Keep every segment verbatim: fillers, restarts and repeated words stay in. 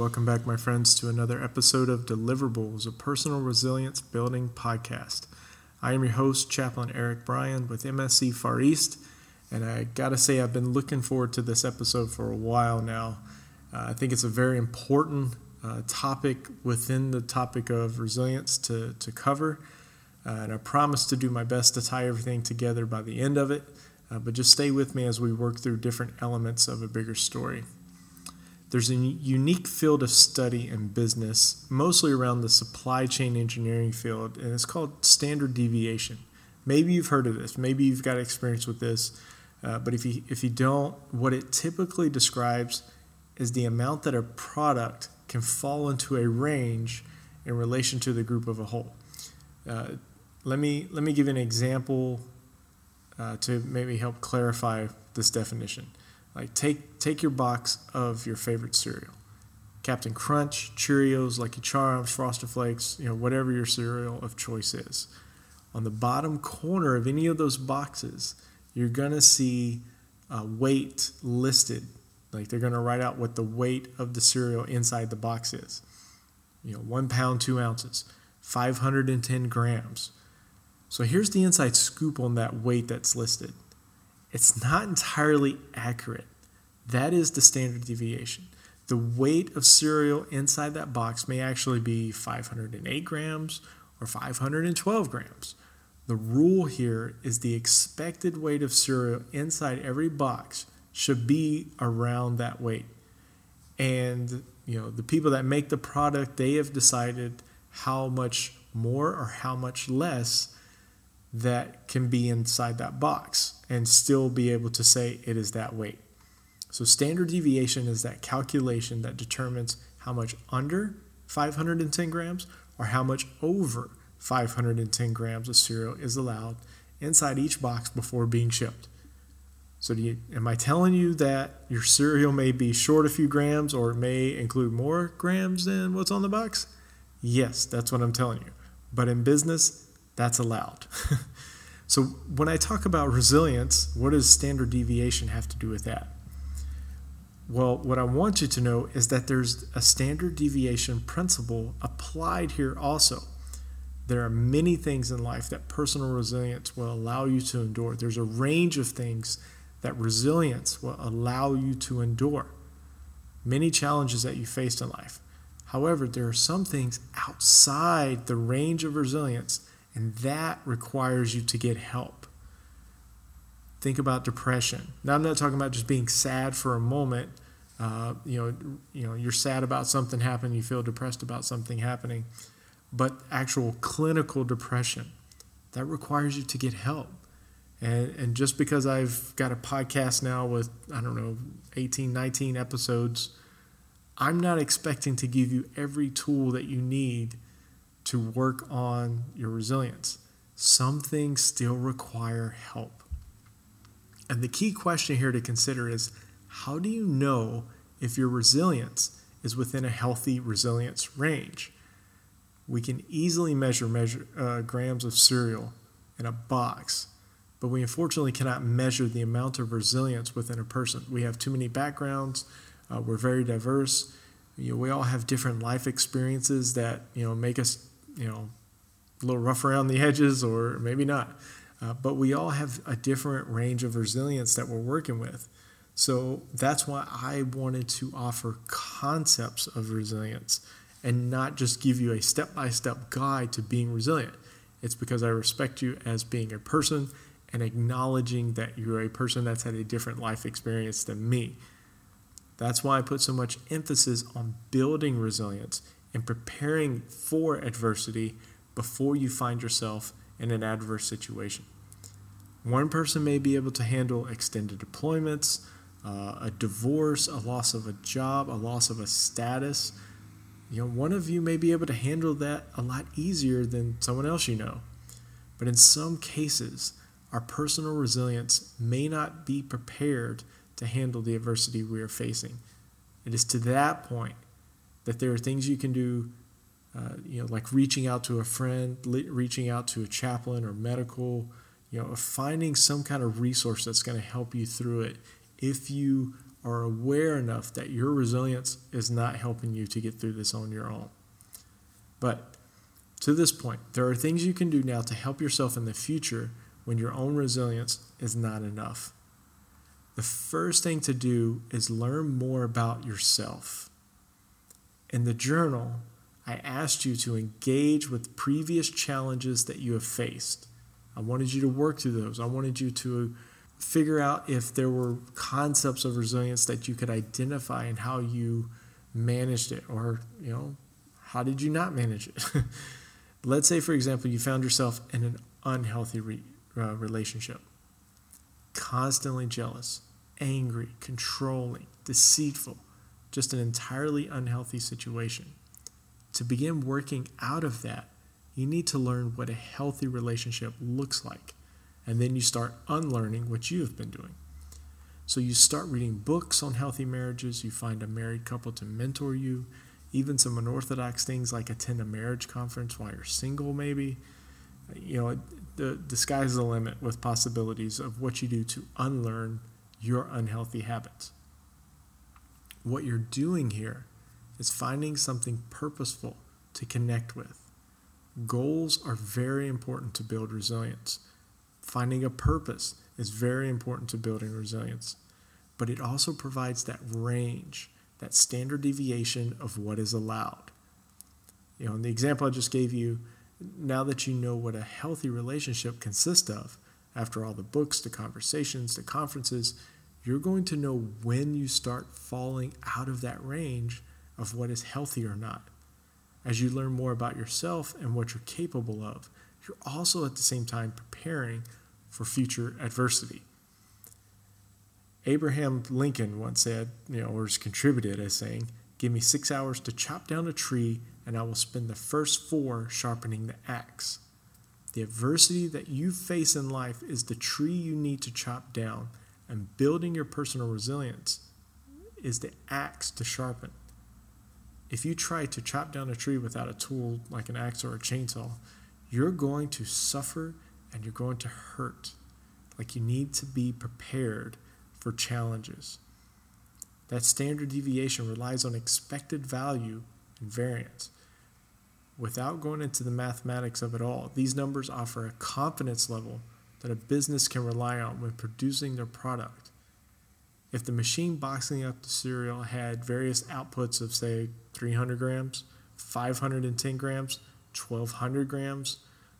welcome back, my friends, to another episode of Deliverables, a personal resilience building podcast. I am your host, Chaplain Eric Bryan with M S C Far East, and I gotta say I've been looking forward to this episode for a while now. Uh, I think it's a very important uh, topic within the topic of resilience to, to cover, uh, and I promise to do my best to tie everything together by the end of it, uh, but just stay with me as we work through different elements of a bigger story. There's a unique field of study in business, mostly around the supply chain engineering field, and it's called standard deviation. Maybe you've heard of this. Maybe you've got experience with this. Uh, but if you, if you don't, what it typically describes is the amount that a product can fall into a range in relation to the group of a whole. Uh, let me, let me give you an example uh, to maybe help clarify this definition. Like take take your box of your favorite cereal, Captain Crunch, Cheerios, Lucky Charms, Frosted Flakes, you know, whatever your cereal of choice is. On the bottom corner of any of those boxes, you're gonna see a weight listed. Like they're gonna write out what the weight of the cereal inside the box is. You know, one pound, two ounces, five hundred ten grams. So here's the inside scoop on that weight that's listed. It's not entirely accurate. That is the standard deviation. The weight of cereal inside that box may actually be five hundred eight grams or five hundred twelve grams. The rule here is the expected weight of cereal inside every box should be around that weight. And, you know, the people that make the product, they have decided how much more or how much less that can be inside that box and still be able to say it is that weight. So standard deviation is that calculation that determines how much under five hundred ten grams or how much over five hundred ten grams of cereal is allowed inside each box before being shipped. So do you, am I telling you that your cereal may be short a few grams or it may include more grams than what's on the box? Yes, that's what I'm telling you. But in business, that's allowed. So when I talk about resilience, what does standard deviation have to do with that? Well, what I want you to know is that there's a standard deviation principle applied here also. There are many things in life that personal resilience will allow you to endure. There's a range of things that resilience will allow you to endure. Many challenges that you faced in life. However, there are some things outside the range of resilience, and that requires you to get help. Think about depression. Now, I'm not talking about just being sad for a moment. Uh, you know, you know, you're sad about something happening. You feel depressed about something happening. But actual clinical depression, that requires you to get help. And, and just because I've got a podcast now with, I don't know, eighteen, nineteen episodes, I'm not expecting to give you every tool that you need to work on your resilience. Some things still require help. And the key question here to consider is, how do you know if your resilience is within a healthy resilience range? We can easily measure, measure uh, grams of cereal in a box, but we unfortunately cannot measure the amount of resilience within a person. We have too many backgrounds, uh, we're very diverse, you know, we all have different life experiences that, you know, make us, you know, a little rough around the edges or maybe not. Uh, but we all have a different range of resilience that we're working with. So that's why I wanted to offer concepts of resilience and not just give you a step-by-step guide to being resilient. It's because I respect you as being a person and acknowledging that you're a person that's had a different life experience than me. That's why I put so much emphasis on building resilience and preparing for adversity before you find yourself in an adverse situation. One person may be able to handle extended deployments, uh, a divorce, a loss of a job, a loss of a status. You know, one of you may be able to handle that a lot easier than someone else you know. But in some cases, our personal resilience may not be prepared to handle the adversity we are facing. It is to that point that there are things you can do, uh, you know, like reaching out to a friend, le- reaching out to a chaplain or medical, you know, finding some kind of resource that's going to help you through it if you are aware enough that your resilience is not helping you to get through this on your own. But to this point, there are things you can do now to help yourself in the future when your own resilience is not enough. The first thing to do is learn more about yourself. In the journal, I asked you to engage with previous challenges that you have faced. I wanted you to work through those. I wanted you to figure out if there were concepts of resilience that you could identify and how you managed it, or, you know, how did you not manage it? Let's say, for example, you found yourself in an unhealthy re- uh, relationship, constantly jealous, angry, controlling, deceitful, just an entirely unhealthy situation. To begin working out of that, you need to learn what a healthy relationship looks like. And then you start unlearning what you have been doing. So you start reading books on healthy marriages. You find a married couple to mentor you. Even some unorthodox things like attend a marriage conference while you're single, maybe. You know, the, the sky's the limit with possibilities of what you do to unlearn your unhealthy habits. What you're doing here is finding something purposeful to connect with. Goals are very important to build resilience. Finding a purpose is very important to building resilience, but it also provides that range, that standard deviation of what is allowed. You know, in the example I just gave you, now that you know what a healthy relationship consists of, after all the books, the conversations, the conferences, you're going to know when you start falling out of that range of what is healthy or not. As you learn more about yourself and what you're capable of, you're also at the same time preparing for future adversity. Abraham Lincoln once said, you know, or has contributed as saying, "Give me six hours to chop down a tree, and I will spend the first four sharpening the axe." The adversity that you face in life is the tree you need to chop down, and building your personal resilience is the axe to sharpen. If you try to chop down a tree without a tool like an axe or a chainsaw, you're going to suffer and you're going to hurt. Like, you need to be prepared for challenges. That standard deviation relies on expected value and variance. Without going into the mathematics of it all, these numbers offer a confidence level that a business can rely on when producing their product. If the machine boxing up the cereal had various outputs of, say, three hundred grams, five hundred ten grams, twelve hundred grams,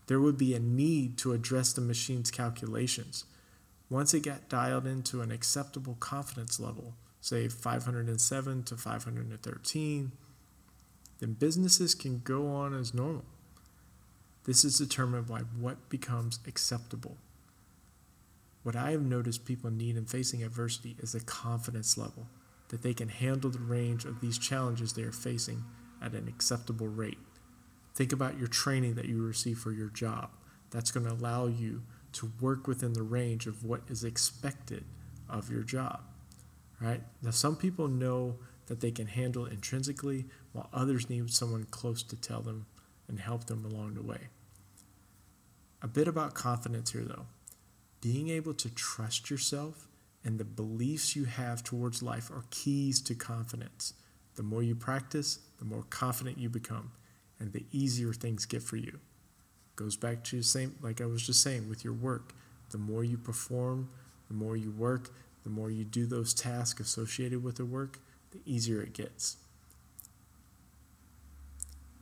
there would be a need to address the machine's calculations. Once it got dialed into an acceptable confidence level, say five hundred seven to five hundred thirteen, then businesses can go on as normal. This is determined by what becomes acceptable. What I have noticed people need in facing adversity is a confidence level, that they can handle the range of these challenges they are facing at an acceptable rate. Think about your training that you receive for your job. That's going to allow you to work within the range of what is expected of your job, right? Now, some people know that they can handle it intrinsically, while others need someone close to tell them and help them along the way. A bit about confidence here, though. Being able to trust yourself and the beliefs you have towards life are keys to confidence. The more you practice, the more confident you become, and the easier things get for you. Goes back to the same, like I was just saying, with your work. The more you perform, the more you work, the more you do those tasks associated with the work, the easier it gets.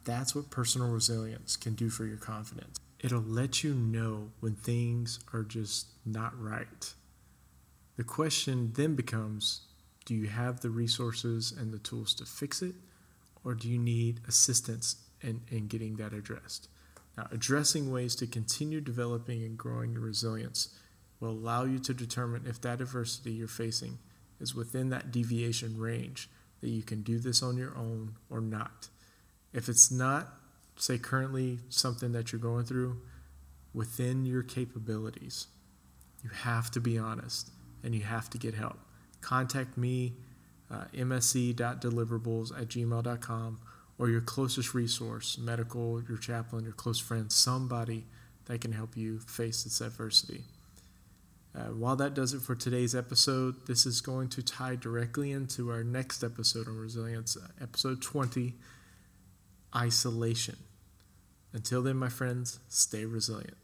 That's what personal resilience can do for your confidence. It'll let you know when things are just not right. The question then becomes, do you have the resources and the tools to fix it, or do you need assistance And, and getting that addressed? Now, addressing ways to continue developing and growing your resilience will allow you to determine if that adversity you're facing is within that deviation range that you can do this on your own or not. If it's not, say currently something that you're going through, within your capabilities, you have to be honest and you have to get help. Contact me, uh, m s c dot deliverables at gmail dot com, or your closest resource, medical, your chaplain, your close friend, somebody that can help you face this adversity. Uh, while that does it for today's episode, this is going to tie directly into our next episode on resilience, episode twenty, isolation. Until then, my friends, stay resilient.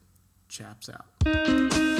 Chaps out.